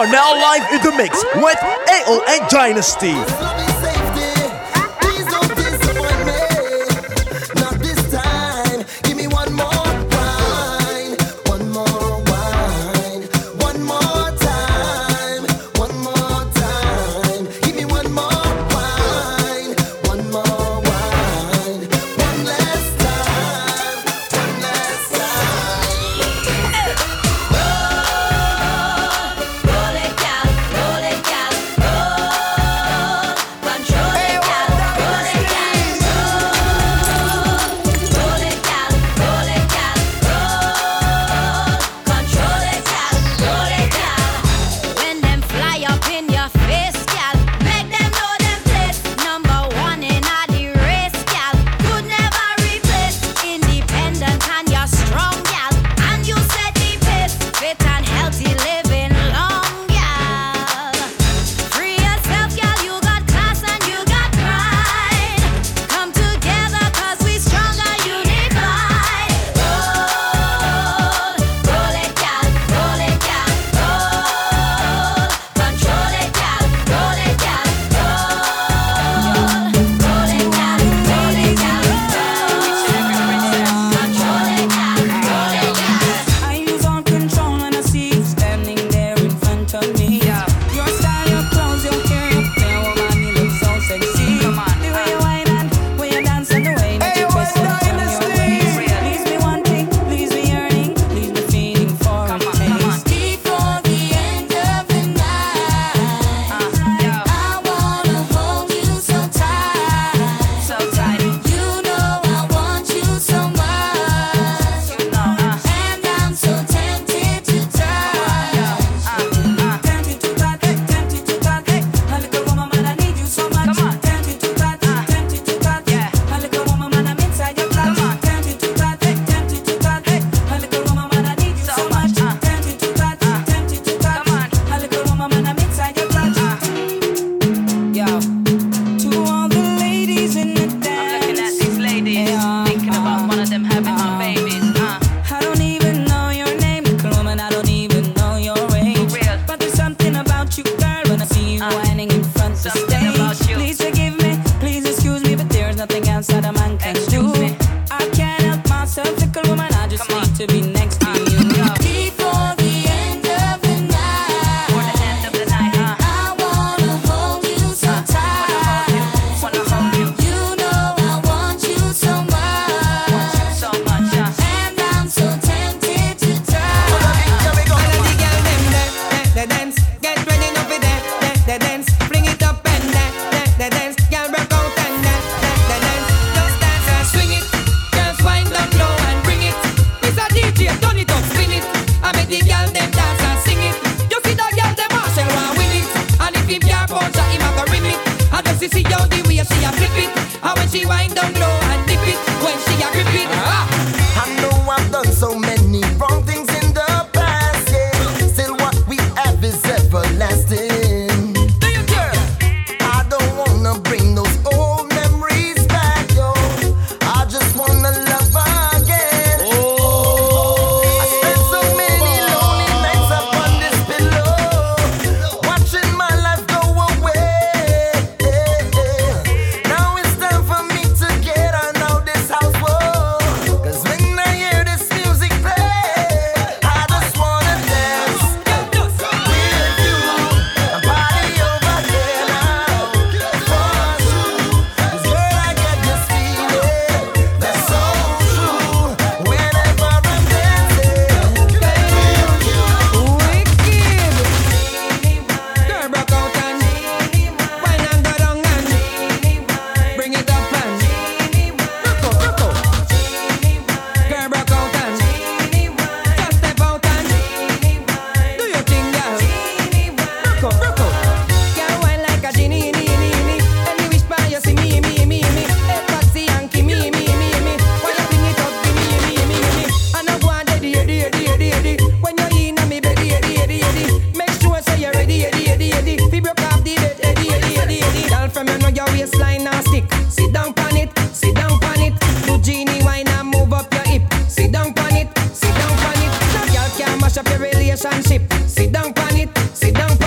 You are now live in the mix with A.O.N Dynasty. Up your relationship. Sit down on it, sit down.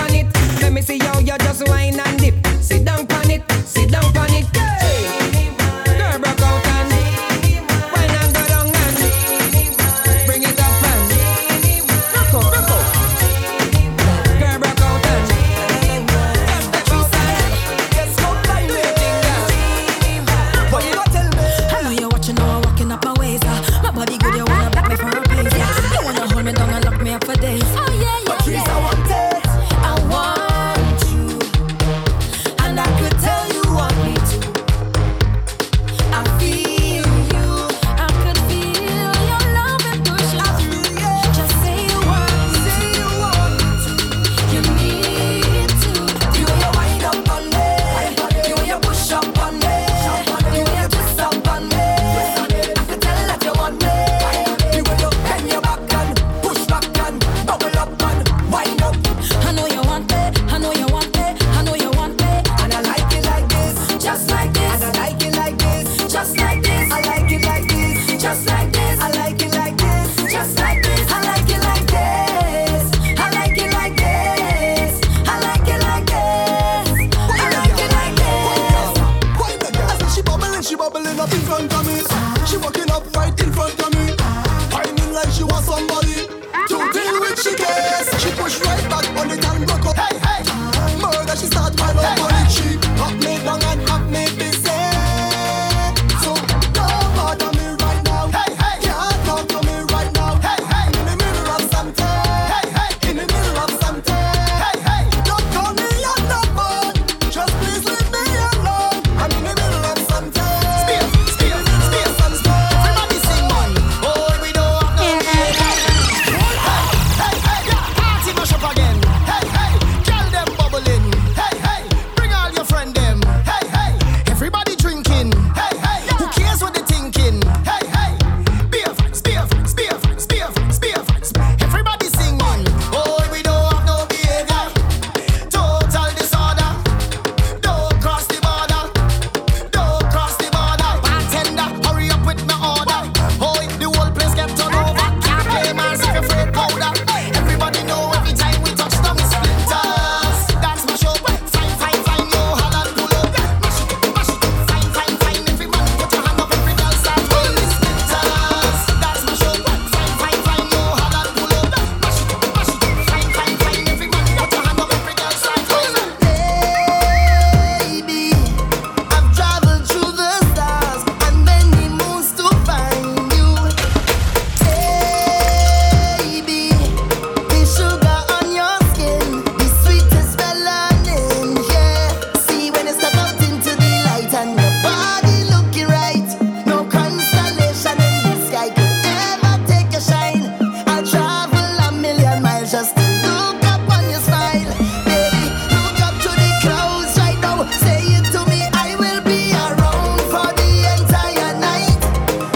Just look up on your smile, baby. Look up to the clouds right now. Say it to me, I will be around for the entire night.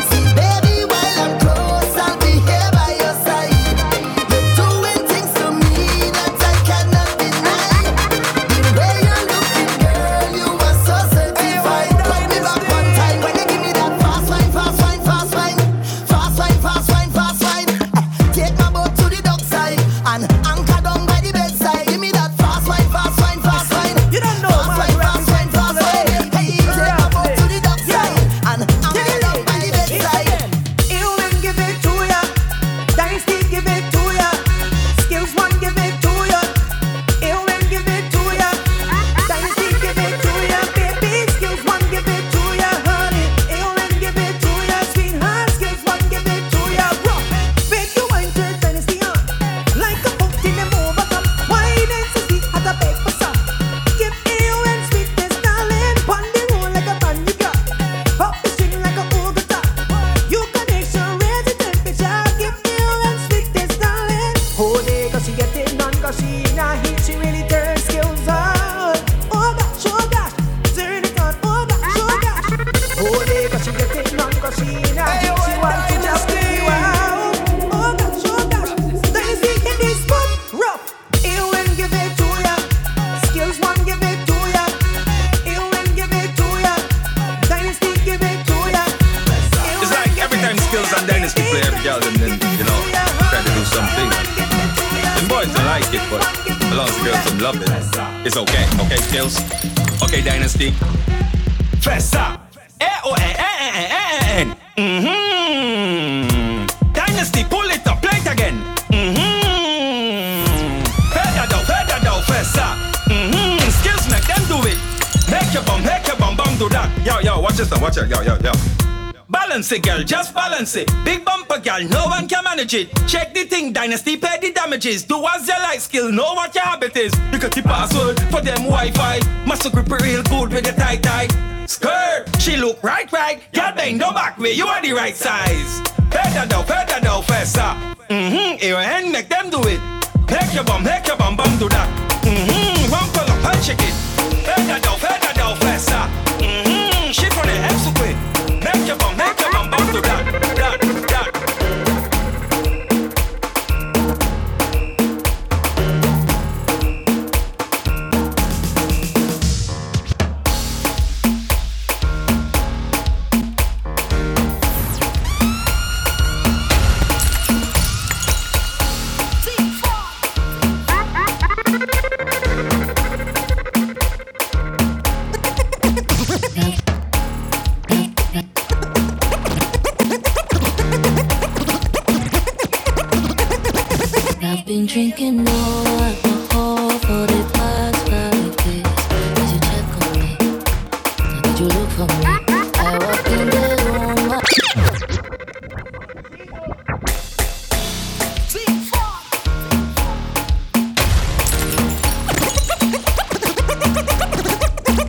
See, baby, while I'm close, I'll be here by your side. You're doing things to me that I cannot deny. The way you're looking, girl, you are so certified. Ride me back one time when you give me that fast wine, fast wine, fast wine, fast wine, fast wine, fast wine. Take my boat to the dockside. And anchor down by the bedside. Give me that fast wine, fast wine, fast wine. You don't know fast wine, fast wine, fast wine. Hey, take my boat to the dockside. And anchor down by the bedside. A.O.N give it to ya. Dynasty give it to ya. Skills One give it to ya. A.O.N give it to ya. Dynasty give it to ya, baby. Skills One give it to ya, honey. A.O.N give it to ya, sweetheart. Skills One give it to ya. Rock, baby, you ain't the Dynasty on. Like a boat in a mover come. Wine and sweet as a paper sun. Give A.O.N sweetness, darling. Pon the roll like a brand new gun. Up the string like a old guitar. You can nation raise the temperature. Give A.O.N sweetness, darling. Oh, nigga, she get it on. Cause she in a heat, she really turns skills on. Oh, gosh, oh, gosh. Turn it on, oh, gosh, oh, gosh. Oh, nigga, she get it on. Cause she in a heat, she wants to just pick you out. Oh, gosh, oh, gosh. Dynasty in this spot, rough. A.O.N give it to ya. Skills One give it to ya. A.O.N give it to ya. Dynasty give it to ya. It's like every time Skills and Dynasty play every girl, and then, you know, try to do something. The boys don't like it, but a lot of girls don't love it. It's okay, okay, Skills. Okay, Dynasty. Dress up. A.O.N. Dynasty, pull it up, play it again. Feather down, fess up. Skills make them do it. Make your bum, bum do that. Yo, yo, watch this now, watch it, yo, yo, yo. Balance it, girl, just balance it. Big bumper, girl, no one can manage it. Check the thing, Dynasty, pay the damages. Do as you like, Skill, know what your habit is. You got the password for them Wi-Fi. Muscle grip it real good with the tie-tie. Skirt, she look right. Girl, bend no back way, you are the right size. Feather down, fess up. A.O.N make them do it. Make your bum, bum do that. One pull up and shake it. Feather down, fess up. Shit for the head to quit. Make your bum, bum do that, that, that. I've been drinking no alcohol for the past 5 days. Did you check on me? Did you look for me? I walked in the room.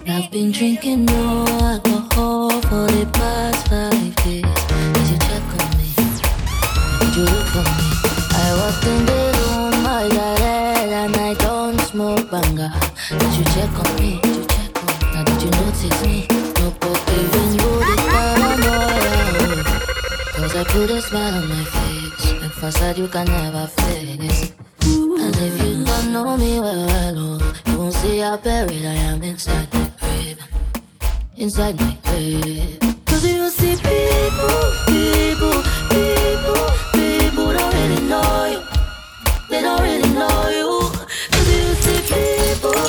I've been drinking no alcohol for the past 5 days. Did you check on me? Did you look for me? I walked in the room, I got red and I don't smoke banger. Did you check on me? Did you check on me? Now did you notice me? Nobody even knew this paranoia. Cause I put a smile on my face. And facade you can never face. And if you don't know me well, you won't see how buried I am inside my grave. Inside my grave. Cause you see people don't really know you. They don't really know you. Cause you see people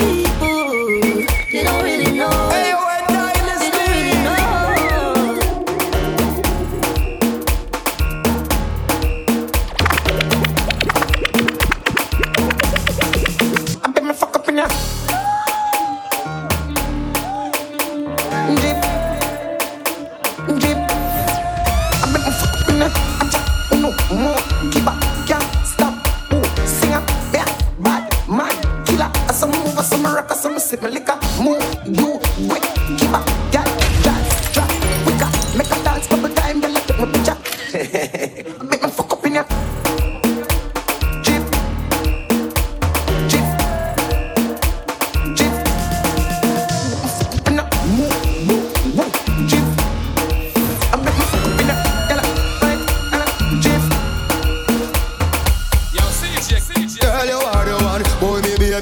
they don't really know you. A.O.N Dynasty. They don't really know. I bet my fuck up in there. Sip my liquor, move, you, wait, keep up, girl, dance, drop, wake up, make a dance, couple time, girl, I take my picture. Make me fuck up in ya.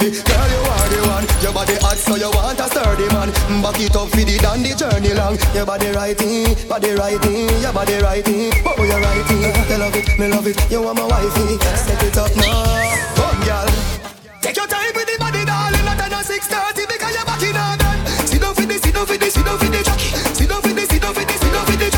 baby. Girl, you are the one. Your body hot, so you want a sturdy man. Back it up for the dandy journey long. Your body righty, your body righty. Oh, you're righty. You love it, me love it. You want my wifey. Set it up now. Come, girl. Take your time with the body, darling. Not at 6:30 because you're back in a gun. Sit down for this, sit down for this, sit down for this. Sit down for this, sit down for this, sit down for this.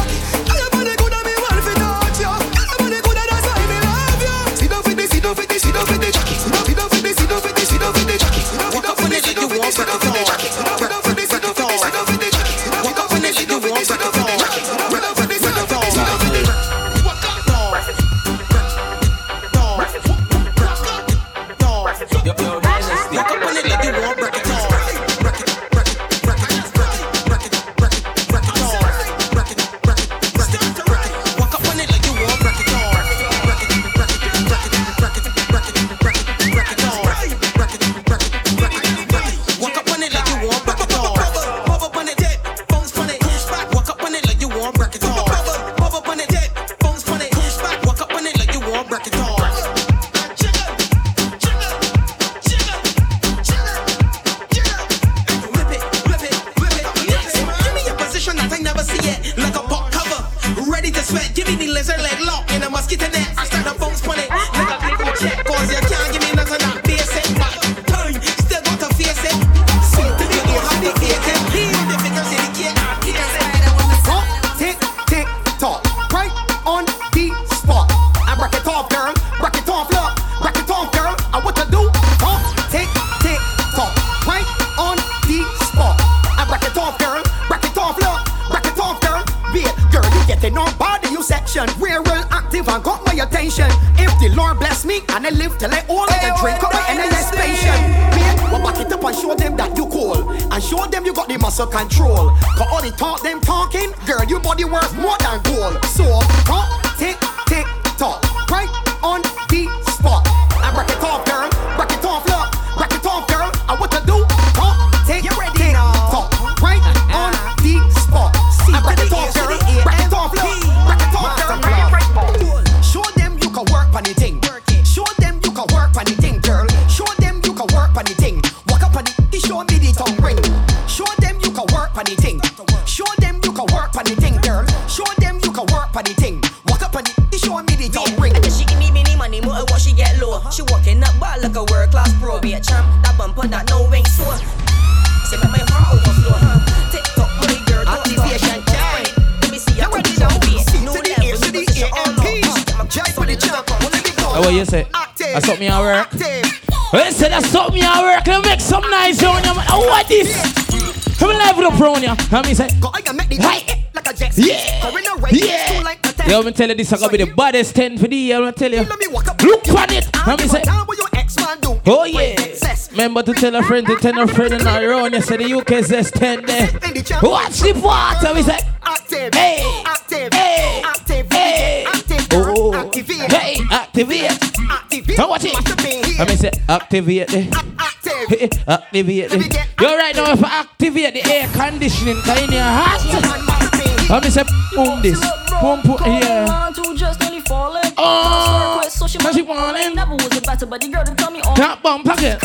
Control, cause all the talk them talking, girl, your body worth more than gold. So talk, tick, tick, talk, right on the spot. I rock it off, girl, rock it off, look, rock it off, girl. I want to do talk, tick, tick, talk, right on the spot. I rock it off, girl, rock it off, look, rock it off, girl. Show them you can work on the thing. Show them you can work on the thing, girl. Show them you can work on the thing. Walk up on the, show me the tongue ring. The thing. Show them you can work on the thing, girl. Show them you can work on the thing. Walk up on the, show me the tongue ring. And then she give me mini money, more what she get low. She walking up bar like a world class pro. Be a champ, that bumper that no wing sore. Say my heart overflow. TikTok money, girl. Activation time. Let me see you ready now. No level, to the AMP. Just for the jump. Oh, what you say? That's what me at work. Well, say that's what me at work. Let me make some nice on you. Oh, what this? I'm live with a brown, yeah. And I say, I can make the hit like a jet ski. Yeah. Yo, I'm telling you, this is going to be the baddest 10 for the year. I'm telling you. Look on it. And I say, oh, yeah. Remember to tell a friend to tell a friend in our own. You say, the UKZESS 10 there. Watch the water. And I say, hey, hey, hey. Oh, hey, activate. Now watch it. And I say, activate. Activate it. You're right now if I activate the air conditioning because in your heart. I'm just boom this. Boom put here. Oh, now she falling. That bump again.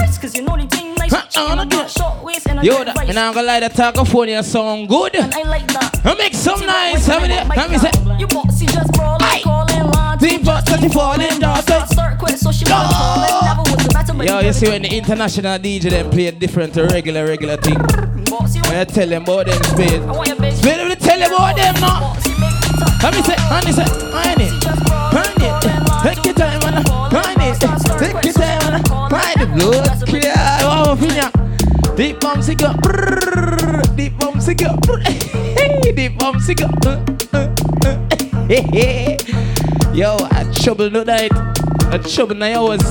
Yo, that, and I'm gonna lie, that Tagaphonia sound good. I make some nice, haven't it? Let me say. Deeper, falling, oh. Yo, you see when the international DJ them play different to regular thing. When I tell them about them speed. Speed when I tell them about them now. Let me say, honey say, honey. Take your time, man. Honey, take your time, man. Find the blood, clear. Oh, finger. Deep bomb sicker. Deep bomb sicker. Deep bomb sicker. Yo, I trouble tonight. I trouble 9 hours.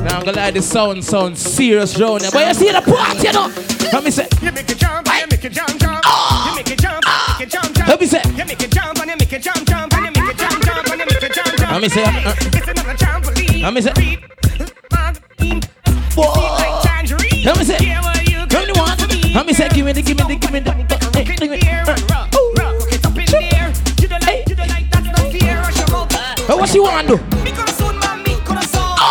Now I'm gonna lie, the sound serious round here. But you see the part, you know. Let me say, you make it jump, you make it jump, jump. You make it jump, you make it jump, jump. Let me say, you make it jump, and you make it jump, jump, and you make it jump, jump, and you make it jump, jump. Let me say, it's another trampoline. Let me say, let me say, tell me what. Let me say, give me the. But what she want to do? Oh!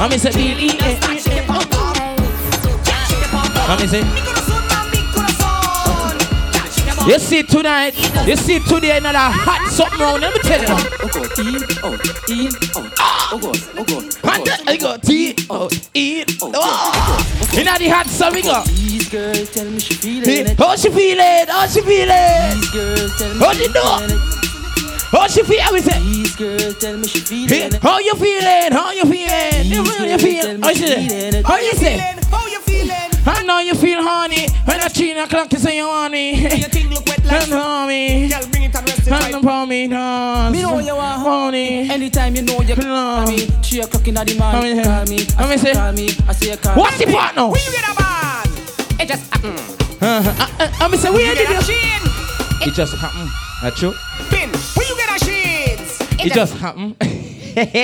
I mean, say, What is it? You see tonight, you see today another hot something round. Let me tell you. You know the hot something up. Girls tell me she feelin' it. Oh, she feelin' it. Oh, she feelin' it. Oh, she know. Oh, she feel. How is it? These girls tell me she feelin' it. How you feelin'? How you feelin'? How you feelin'? How you feelin'? How you feelin'? I know you feel horny when at 3 o'clock you say you want me. You think look wet like me. Girl, bring it and rest it right. Don't call me no. Me know you are horny. Anytime you know you call me. 3 o'clock in the morning, call me. I say call me. I say call me. What's the part now? Where you get about? It just happened. I'm say where did you? It just happened. That's true. Pin. Where you get a shit? It just happened. Where you get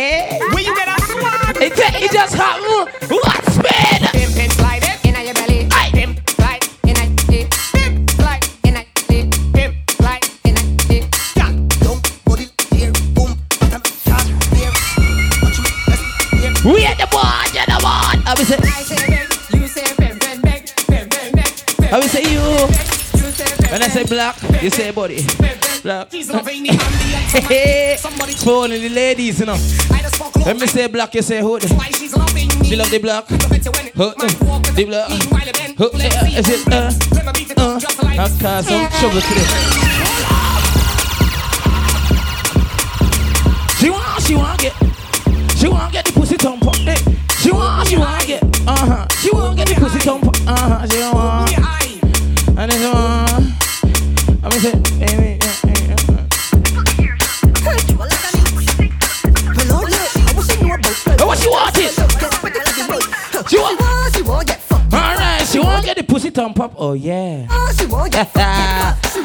a swag? It just happened. What spin? Pimp and slide it in your belly. Pimp slide in a dick. Pimp slide in a dick. Pimp slide in a dick. Got don't put it here. Boom. Got here. Watch me. Here. We at the bar. At the bar. I'm say. I will say you. When I say black, you say body. Black. For only the ladies, you know. When I say black, you say hood. She love the black. Hood. The black. Hood. Is it? I've got some trouble today. She won't get the pussy tongue pop. She won't get the pussy tongue pop. She don't want. And it's I'm gonna say, hey, what she want it? She won't get fucked. Alright, she won't get the pussy thump up. Oh yeah. She won't get fucked.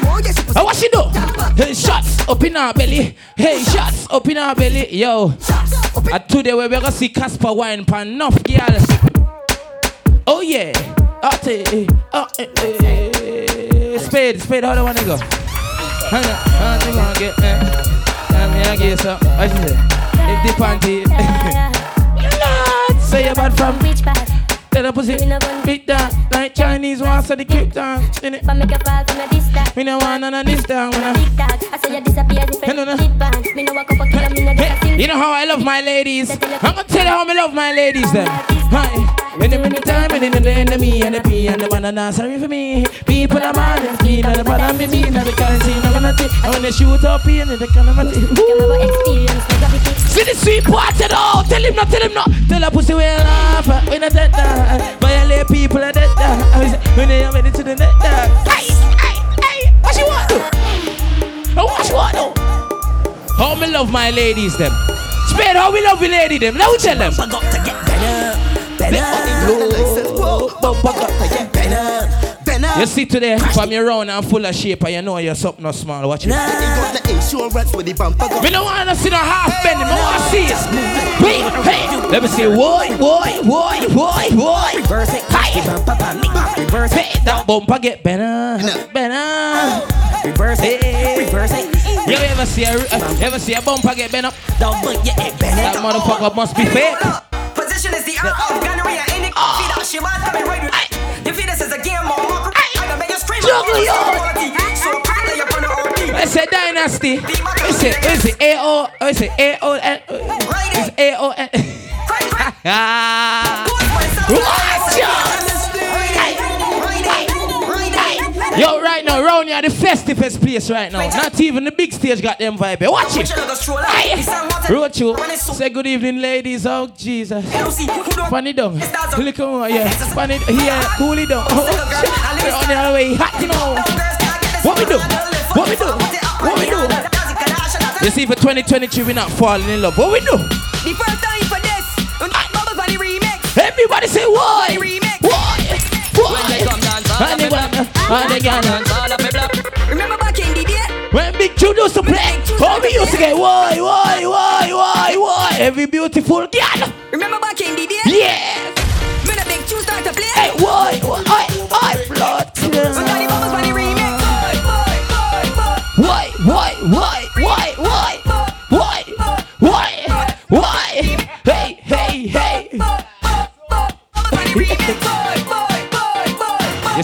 What she do? Hey, shots up in her belly. Hey, shots up in her belly. Yo. And today we're gonna see Casper wine pan enough, girls. Oh yeah. Spade, how do I want to go? I get I get some. I should say, if the panty, say about from beach back. Tell the pussy, beat down like Chinese ones at the Cape Town. But make a fall from the distance. We don't want none of this down. I say you disappear different. Me no walk up a killer, me no disappear. You know how I love my ladies. I'm gonna tell you how I love my ladies then. Hi. When in the time, and in the enemy, and the pee, and the banana, sorry for me. People are mad and feel, and the bottom be mean, and the can't see, and when they shoot up here, and the can't see. See the sweet part at all, tell him not. Tell a pussy we're off, we're not dead, violate people are dead, when they are ready to the net, hey, what you want to? What you want to? How me love my ladies, them. Spade, how we love the lady, them. Let me tell them. I got to get better. You see today, from your round and full of shape, and you know you're something not small. Watch it. We don't want to see the half bending. We want to see it. Hey, let me see. Why? Reverse it. Reverse it. That bumper get better. Reverse it. You ever see a bumper get better? That motherfucker must be fake. Is the of gonorrhea in the feet out she wants coming right with your fetus is a game more walk I make you scream so proud you on the OT. It's a dynasty. It's A.O.N. Yo, right now, round here, the festivest place right now. Not even the big stage got them vibe. Watch it. Road you. Say good evening, ladies. Oh, Jesus. Funny dumb. Look on, yeah. Funny, yeah. Cool it down. On the other way. Hot, you know. What we do? You see, for 2023, we're not falling in love. What we do? The first time for this. Everybody say, why? Remember back in the day when Big Chew used to play, how we used to get why every beautiful girl. Remember back in the day, yeah. When the Big Chew started to play, hey, why, blood. Why? Hey.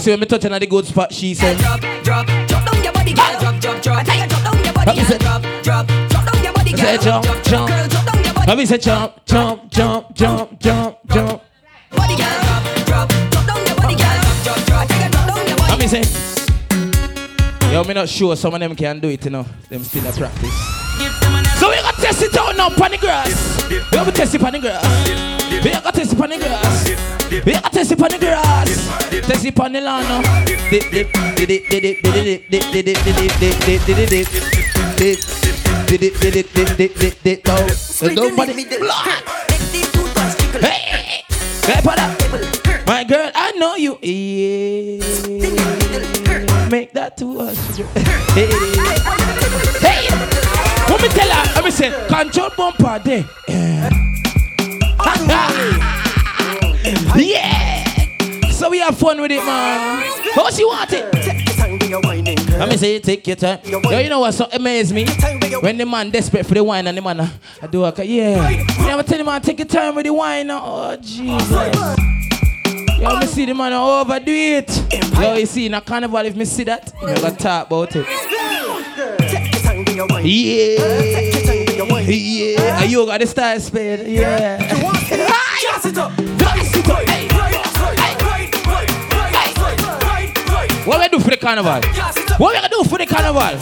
see when me touching at the good spot, she said, drop, drop, drop down your body, girl, drop, drop, drop. Tell you drop down your body, girl, drop, drop, drop down your body, girl, jump, jump, girl, drop down your body. Let me say jump, jump, jump, jump, jump, jump. Body, girl, drop, drop, drop down your body, girl, drop, drop, drop down your body. Let me say, yo, me not sure some of them can do it, you know. Them still a practice. So we gotta test it out now, panic grass. We gotta test it, panic grass. We got to sip on the grass. We got to sip on the grass. Test it on the lawn. Hey, hey, brother. My girl, I know you. Yeah. Make that to us. Hey, hey. Let me tell her. Let me say, control bumper there. Yeah! So we have fun with it, man. How she want it? Let me say, take your time. Yo, you know what so amazes me? When the man desperate for the wine and the man, I do okay. Yeah. You never tell the man, take your time with the wine. Oh, Jesus. Yo, me see the man overdo it. Yo, you see, in a carnival, if me see that, you never talk about it. Yeah. Yeah. You got the star spade. Yeah. What we do for the carnival? What we do for the carnival?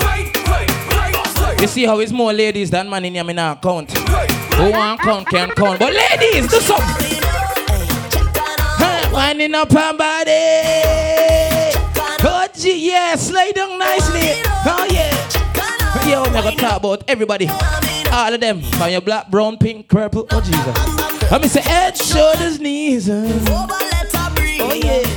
You see how it's more ladies than man in here, me now count. Who want count can count, but ladies do something. Winding up her body. Oh gee, yeah, slide down nicely. Oh yeah. Yo, never talk about everybody. All of them, from your black, brown, pink, purple, oh Jesus. I'm gonna say head, shoulders, knees. Oh yeah.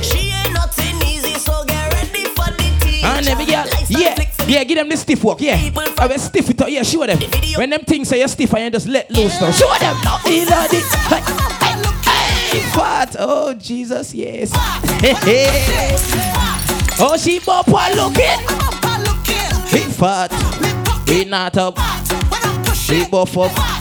She ain't nothing easy, so get ready for the teacher. And every girl, yeah, yeah, give them the stiff walk, yeah. I will stiff it up, yeah, show them. When them things say you're stiff, I ain't just let loose now. Show them. Fat, oh Jesus, yes. Oh, she bop and looking. Big fat, we not up. She buff up. Up and up.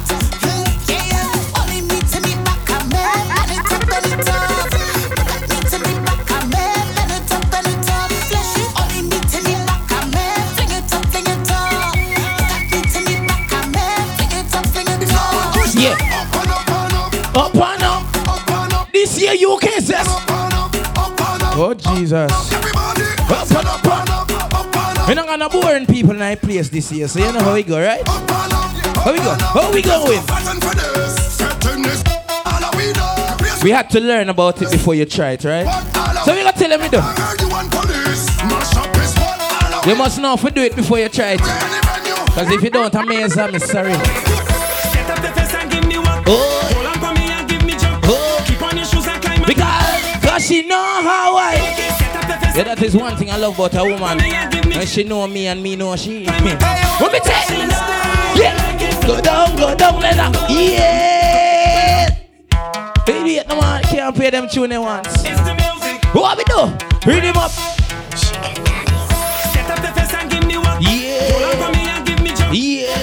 Up and up. This year UKZESS. Oh Jesus. We're not gonna burn people in that place this year, so you know how we go, right? How we go? How we going? We had to learn about it before you try it, right? So we gotta tell them we do. You must know if we do it before you try it. Because if you don't, I'm sorry. Oh. She know how I. Yeah, that is one thing I love about a woman. When she know me and me know she. What me tell? Yeah, go down, let her. Yeah. Baby, no man can't play them tune they want. What we do? Read him up. Yeah. Yeah.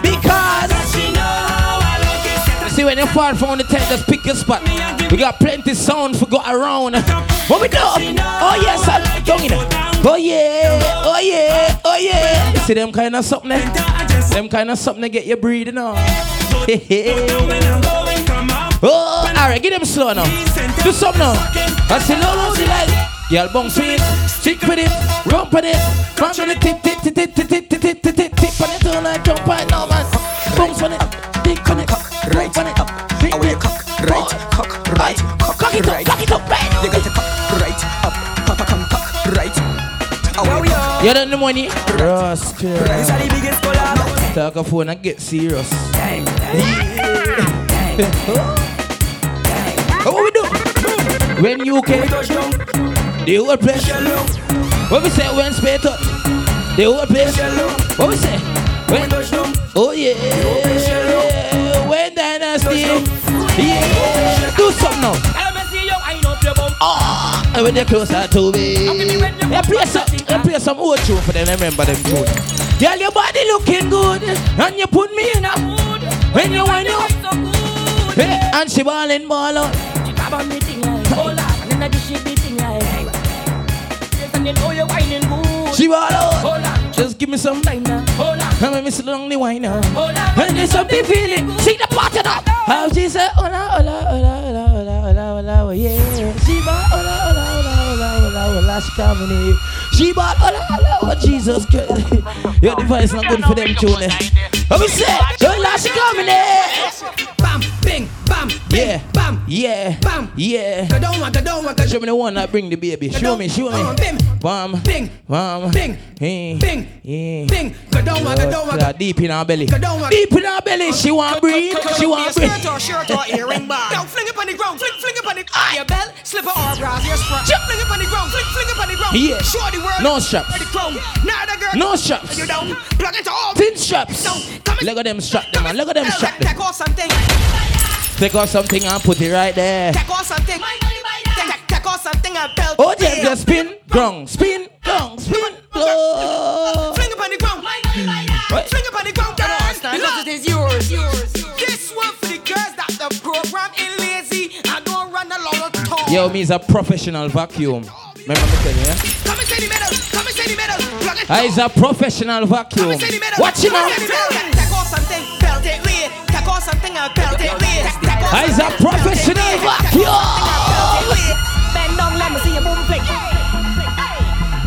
Because she know I like it. See when you fall from the tent, just pick your spot. We got plenty sound for go around. What we do? Oh yes, sir. Oh yeah, oh yeah, oh yeah. You see them kind of something? Them kind of something get you breathing on. Oh, alright, get them slow now. Do something now. I see low the light. Y'all bounce with it, stick with it, romp on it, bounce on it, tip on it, turn on it, jump on it, no man, bounce on it, tick on it, right on it, pick it up. Right, cock, right, cock, cock it up, cock it up, right. You got to cock, right, up, papa come cock, right. You don't know money? Rascal. This is the biggest collab. Talk a phone and get serious. Dang, dang, what we do? When you came, the whole place. What we say when spare touch? The whole place. What we say? When? Oh yeah. When Dynasty. Yeah, do something now. Oh, and when they're closer to me, I play some old tune for them. I remember them tune. Girl, your body looking good, and you put me in a mood when you wind up. Hey, and she ballin' ball out. whining, oh you whining good. She all out. Just give me some time now. I'm a miss lonely whiner. And there's something feeling. See the part of that. How she said, hola, hola, hola, hola, hola, hola, hola, yeah. She bought hola, hola, hola, hola, hola, she coming here. She bought hola, hola, oh Jesus Christ. Your device not good for them children. Let me say, hola, she coming here. Bam, bing, bam, yeah, bam, yeah, bam, yeah. Show me the one that bring the baby. Show me, show me. Bam, bing, bam, bing, bing, bing, bing. Deep in her belly. Deep in her belly. She want breathe. She want breathe. Shirt or earring bar. Now fling it on the ground. Fling it on the ground. Your belt, slipper or bra. Your scrunch. Fling it on the ground. Fling it on the ground. Yeah. Show the world. No straps. No straps. You down. Plug it all. Thin straps. Look at them strap them. Look at them strap them. Take off something and put it right there. Take off something. Take off something and belt. Oh, yeah, just spin, ground, spin, ground, spin, ground. Fling up on the ground. Fling up on the ground. Because it is yours. This one for the girls that the program is lazy. I don't run a lot of talk. Yo, me is a professional vacuum. Remember me telling you, yeah? Come inside the middle. Come inside the middle. I is a professional vacuum. Watch him out. Take off something, belt it way. Take off something and belt it way. I is a professional vacuum. Bend down, let me see your boom flick.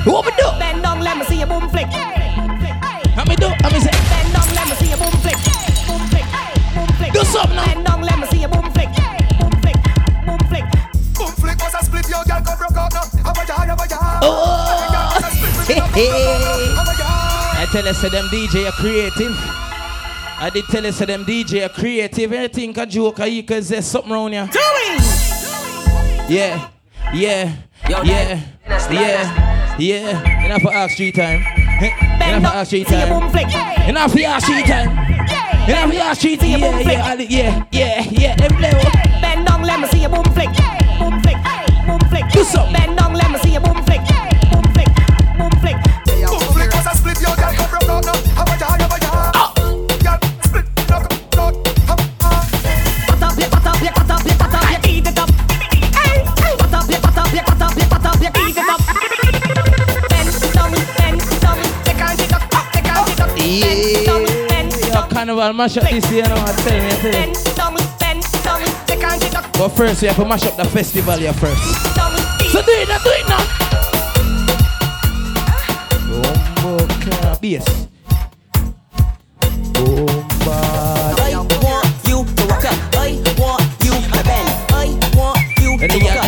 What we do? Bend down, let me see your boom flick. How me do? How me say? Bend down, let me see your boom flick. Boom flick, boom flick. Do something now. Bend down, let me see your boom flick. Boom flick, boom flick. Boom flick was a split, your girl come broke out now. I tell us to them DJ are creative. I did tell us to them DJ are creative. Anything can joke, you can say something around here. Yeah. Yeah, yo, yeah, yeah, yeah. Enough for ask street time. Enough for ask street time. Enough for ask street time. Enough for ask street time. Yeah, yeah, yeah, yeah. Bend down, let me see your boom flick. Boom flick, boom flick. Do something. Bend down, let me see your boom flick. Boom flick, boom flick. Boom flick was a split, yo, girl, go broke out now. How about ya, how about ya? Oh, girl, split, knock, knock, knock. Butter, butter, butter, butter, butter, butter. I eat it up. Yeah, carnival mash up this year, I'm telling you. But first, we have to mash up the festival here first. So do it now, do it now. Yes.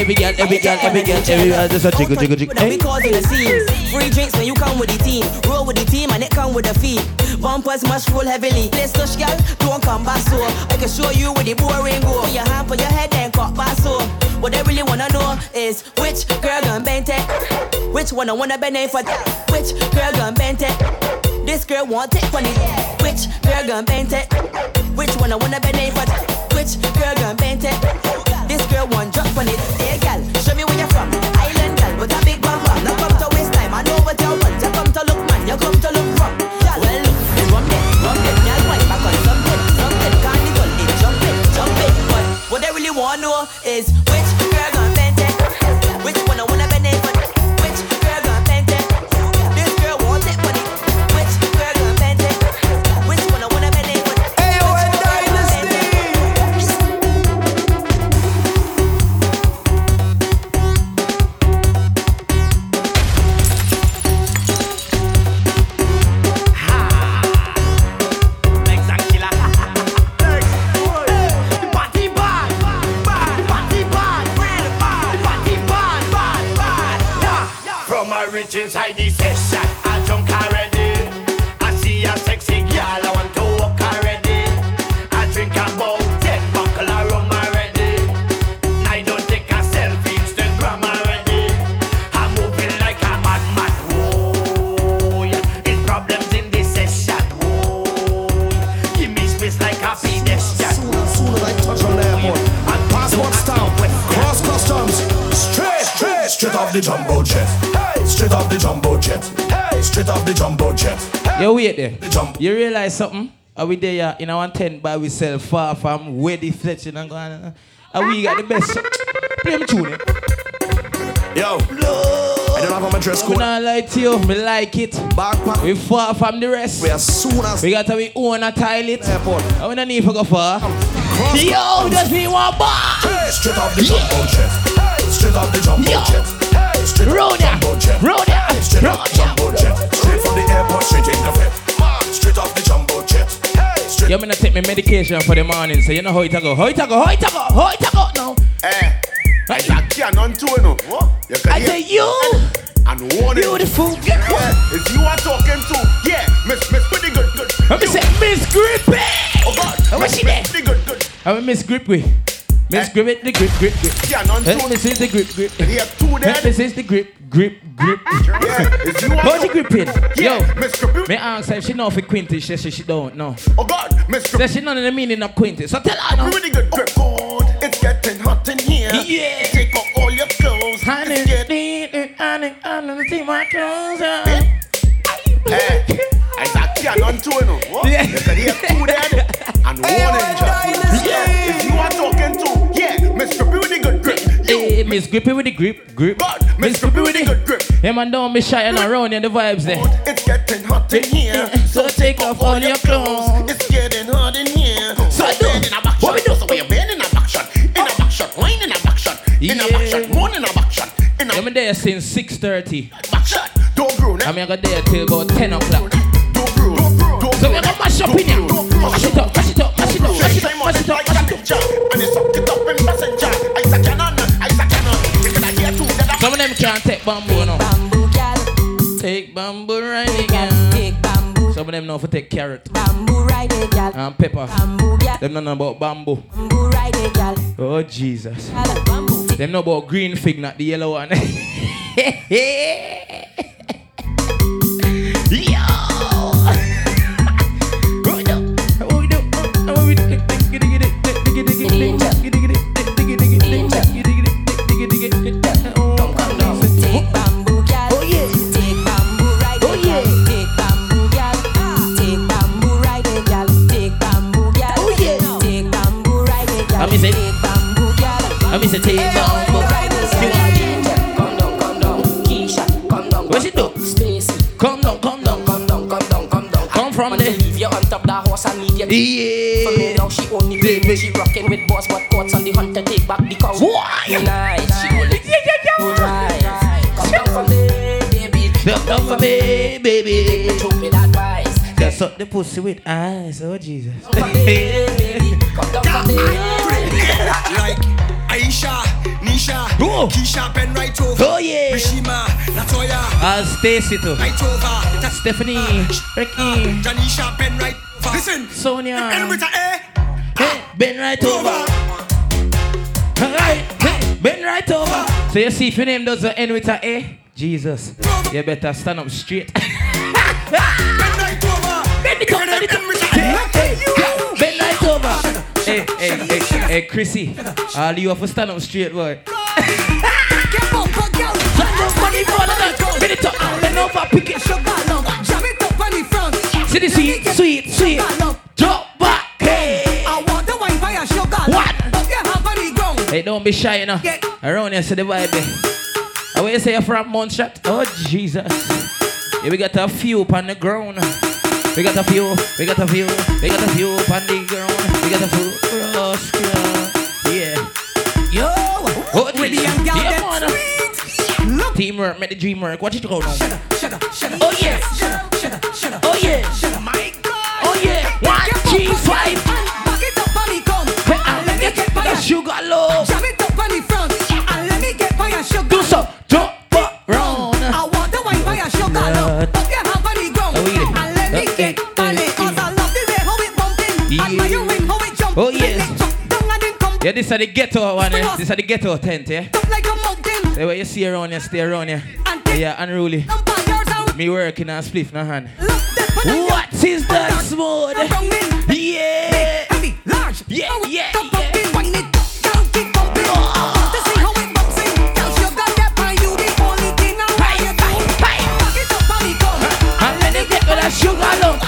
Every girl, just a jiggle, jiggle, jiggle. Hey. Free drinks when you come with the team. Roll with the team and it come with the fee. Bumpers must roll heavily. Let's touch, girl, don't come back so. I can show you where the boring go. Put your hand on your head and cut back so. What they really wanna know is which girl gonna bend it? Which one I wanna bend it for? Which girl gonna bend it? This girl want it funny. Which girl gonna bend it? Which one I wanna bend it for? Which girl gonna bend it? This girl won't drop on it. Hey girl, show me where you're from. Island girl, with a big bum bum. Now come to waste time, I know what you want. You come to look man, you come to look from. Well look, it's rum it. Girl, why back on something. Carnival, it's jump it. But what I really want to know is which girl gonna bend it? Which one I wanna bend it? Which girl gonna bend it? This girl wants it for it. Which girl gonna bend it? Which one I wanna bend it? A.O.N Dynasty! Rich inside the session, I jump already. I see a sexy girl, I want to walk already. I drink about 10 bottles of rum already. I don't take a selfie, Instagram already. I'm moving like a madman. Whoa, yeah. It's problems in this session. Whoa, give me space like a pedestrian. Soon as I touch on them, and passports down, cross customs, straight off the jumbo jet. Straight off the jumbo jet. Hey, straight off the jumbo jet. Hey. Yo, wait there. You realize something? Are we there in our tent by ourselves, far from where the fletching and going? Are we got the best? Play me tune. Yo. Blow. don't have on my dress code. I don't lie to you, we like it. Backpack. We far from the rest. We are soon as we got to be own a toilet. I don't need to go far. Yo, just be one bar. Straight off the jumbo jet. Straight off the jumbo jet. Roll down, roll down, straight off the jumbo jet. Straight from the airport, straight in the vet. Straight off the jumbo jet. You're gonna take my medication for the morning, so you know how it go. How it go, how it go, how it go now. Eh, I can't unto you know. I say you and one beautiful girl. Yeah. If you are talking to, yeah, Miss Pretty Good Good. Let me say Miss Grippy. Oh God, what's she there? Pretty Good Good. I Miss Grippy. Miss Grippy, the grip. Yeah, none too. This is the grip. He have two there. This is the grip. Yeah, if you want to grip it. Yo, Miss Grippy. Me ask her if she know for Quinty, she says she don't know. Oh God, Miss Grippy. She know the meaning of Quinty, so tell her now. Pretty good grip. Oh God, it's getting hot in here. Yeah. Take off all your clothes. I need to take my clothes off. Exactly, I don't know. What? Yeah. You said he have two there and one in. Yeah, if you are talking to. Miss Grippy with the good grip. Hey, Miss Grippy with the grip. God, Miss Grippy with the good grip. Hey man, don't be shy and around and the vibes there. It's getting hot in here, so take off all your clothes. It's getting hot in here. So bend in a back shot. So we bend in a back shot. In a back shot, wine in a back shot. In a back shot, one in a back shot. I'm in there since 6:30. Back shot, don't grow. I'm gonna there till about 10 o'clock. Don't grow. So we're gonna mash up in here. Mash it up. Some of them can't take bamboo now. Bamboo, girl. Take bamboo right again. Take bamboo. Some of them know for take carrot. Bamboo right girl. And pepper. Bamboo, girl. Them don't know about bamboo. Bamboo right girl. Oh Jesus. Bamboo. Them know about green fig, not the yellow one. Yo. Take bamboo, come down, Keisha, come down. What you do? Spacey, come down. Come from there. Leave you on top of the horse and media. Yeah. For me now she only baby. She rocking with boss, but cuts on the hunter. Take back the cow. Why? Nice. She only. Yeah. Come down from there, baby. Come down from there, baby. Take me choke with advice. Just suck the pussy with eyes. Oh Jesus. Come down from there, baby. Come down from there. Like. Aisha, Nisha, oh. Keisha, Ben right over. Oh yeah. Rishima, Latoya. Stacy too. Right over. That's Stephanie, Ricky, Janisha, Ben right over. Listen, Sonia. Ben right over. Ben right over. So you see, if your name doesn't end with a A, Jesus, you better stand up straight. Ben right over. Ben right over. Hey, Chrissy, all you have to stand up straight, boy. See this sweet, drop back, hey. I want the wine by a sugar. Hey, don't be shy, you know. Around here, see the vibe. Where you say you're from, Montserrat? Oh, Jesus. Yeah, we got a few on the ground. We got a few on the ground. Yeah. Yo, what with the young girl that's teamwork, make the dream work. Watch it go now. Shut up. Oh yeah. Shut up. Oh yeah. Shut up. My God. Oh yeah. 1, 2, 5. Back it up on the gun. And let me get by your sugar loaf. Jam it up on the front. And let me get by your sugar. Do so. Jump up round. I want the wine by your sugar loaf. Up your hand on the ground. And let me get by it. Cause I love the way how it bumping. And my you win. Oh yes. Yeah, this is the ghetto one. Yeah. This is the ghetto tent, yeah. Yeah, what you see around here, stay around here. Yeah, unruly. Me working on spliff, no hand. What is that smooth? Yeah. And let me get that sugar loaf.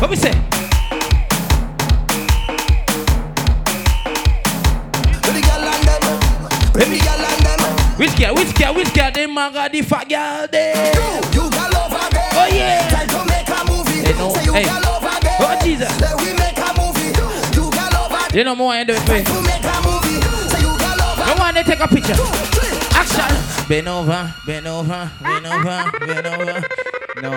What we say? Whiskey, they maga the fat girl there. You got love again. Oh yeah. Try to make a movie. They know. Say you got love again. Oh Jesus. Say we make a movie. You got love again. They know more end of it. You make a movie. Say you got love again. No one they take a picture. Action. Bend over. No.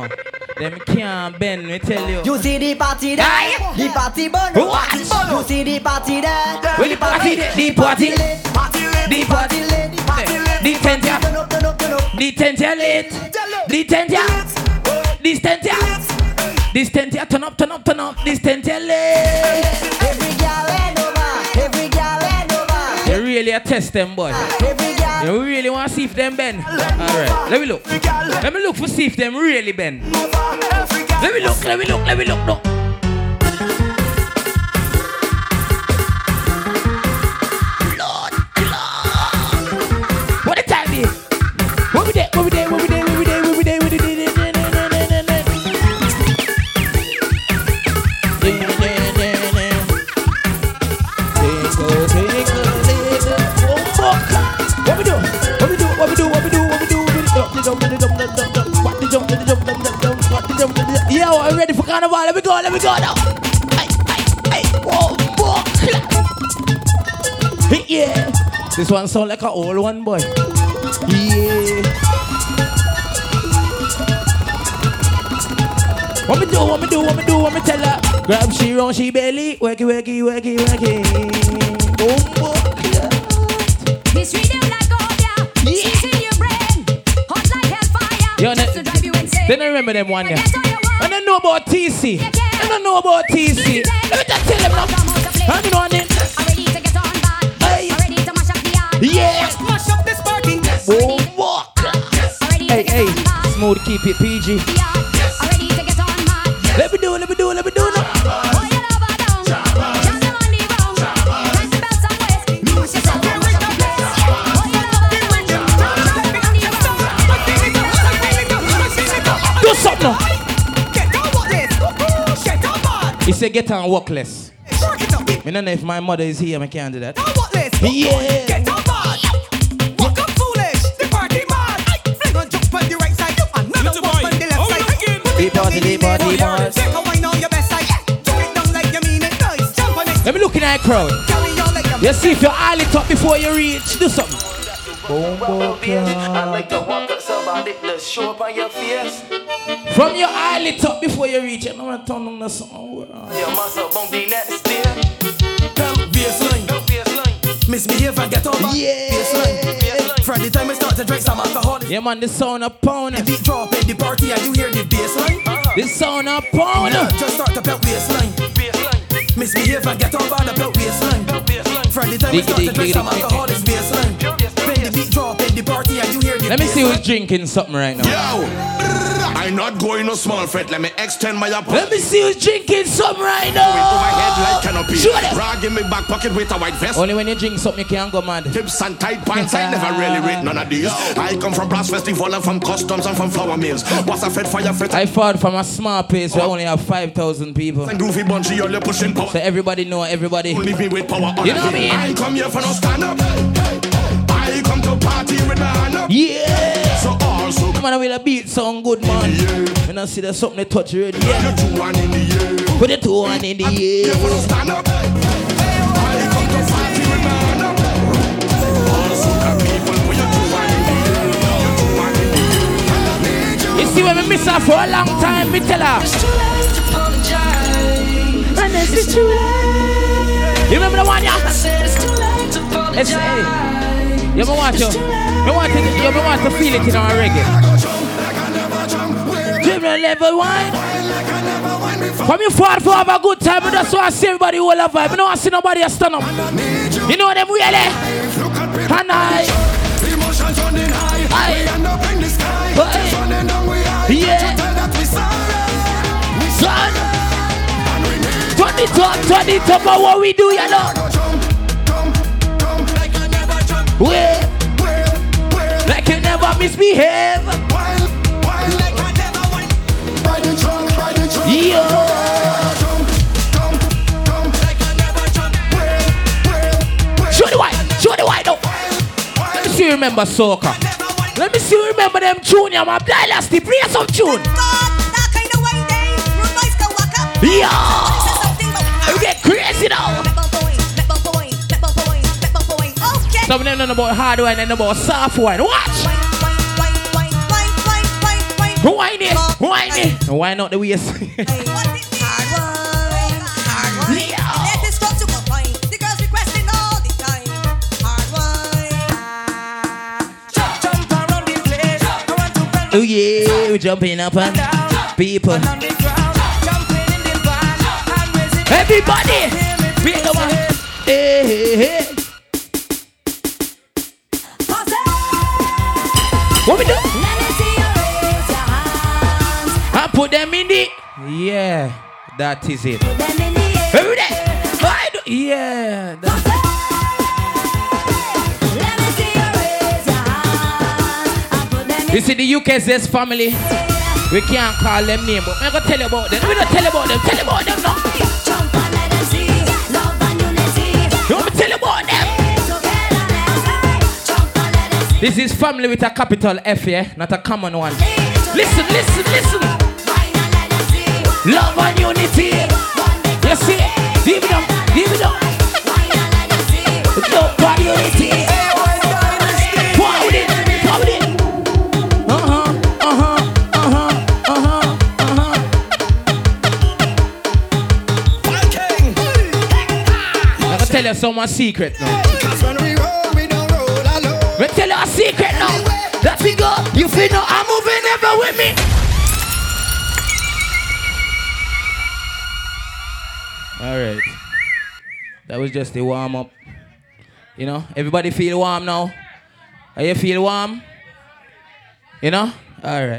Them can't bend, me tell you. You see the party there? Yeah. The party burn. What? You see the party there? The party there. The party. Every girl and over. You really a test them, boy. You really want to see if them bend? Alright, let me look. Let me look for see if them really bend. Let me look. No. Lord. What the time is? Yo, I'm ready for carnival. Let me go now. Hey, whoa, boy. Yeah. This one sound like an old one, boy. Yeah. What me do, tell her. Grab she round she belly. Wakey. Oh, boy. This reading like gold, yeah. She's in your brain. Hot like hellfire. Yo, just to drive you insane. Then I remember them one, yeah. I don't know about TC. Let me just tell him now. I'm ready to get on back. I'm ready to mash up the yard. Yeah. Mash up this party. Oh, walk. Hey. Smooth, keep it PG. I'm ready to get on back. Let me do now. Oh, you love her down. Jump them on the round. Dance the bells and waist. She's up there with the place. Oh, you love her down. Jump them on the round. Do something now. He said, get on workless. I don't know if my mother is here, I can't do that. Yeah. Get on bad. Walk up foolish. The party mad. Fling on jump on the right side. Another one on the left side. The body. Take a wine on your best side. Do it down like you mean it. Nice. Jump on it. Let me look in that crowd. You see if you're all it up before you reach. Do something. I like to walk up somebody. Let's show up on your face. From your eyelid up before you reach it. I want to turn on the song. Your muscle bump the next day. Baseline. Miss me if I get over. Yeah. Baseline. From the time I start to drink some alcohol. Yeah, man, this sound a pound. The beat drop at the party and you hear the baseline. This sound a pound. Yeah, just start to belt baseline. Miss me if I get over the belt baseline. From the time I start to drink some alcohol, it's baseline. The beat drop at the party and you hear the. Let me see who's drinking something right now. Yo. I'm not going no small fret. Let me extend my apple. Let me see you drinking something right now. Into my head like canopy. Shoot it. Rag in my back pocket with a white vest. Only when you drink something you can't go mad. Tips and tight pants. I never really read none of these. I come from brass festival and from customs and from flour mills. What's a fed fire fed? I fought from a small place where I only have 5,000 people. And groovy bunchy only pushing power. So everybody know everybody. Only me with power. You know what I mean? I come here for no stand up. I come to party with my hand up. Yeah. So man, I will a beat sound good, man. And I see there's something that touch you. Yeah. Put it to one in the air. You see when we miss her for a long time, we tell her. It's too late to apologize. And it's too late. You remember the one, yeah? I said it's too late to apologize. You ever want to feel it in our reggae? Give me a level wine. From you far for have a good time, I just want to see everybody who love vibe. I don't want to see nobody stand up. You know them really? And I. Yeah. Turn it up on what we do, you know. Like you never misbehave. Wild, like I never went. By the trunk. Yeah. you remember soccer. Let me see you remember them tune. I'm a Dynasty. Play some tune. Yo! We get crazy now. Some of them know about hard wine and about soft wine. Watch! Wine it! Wine it! Why not the waist? Oh yeah, we jumping up and people. Everybody, we the one. Hey, hey, hey. What we do? I put them in the. Yeah, that is it. Every day. I do. Yeah. That's it. You see the UKZESS family. We can't call them name, but I'm gonna tell you about them. We don't tell you about them. Tell you about them now. Don't tell you about them. This is family with a capital F, yeah, not a common one. Listen, listen, listen. Love and unity. You see, give it up, give it up. Love and unity. Tell us someone secret now. Cause when we roll, we don't roll alone. We tell you a secret now. Anyway. That we go, you feel no, I'm moving ever with me. Alright. That was just the warm up. You know, everybody feel warm now? Are you feel warm? You know? Alright.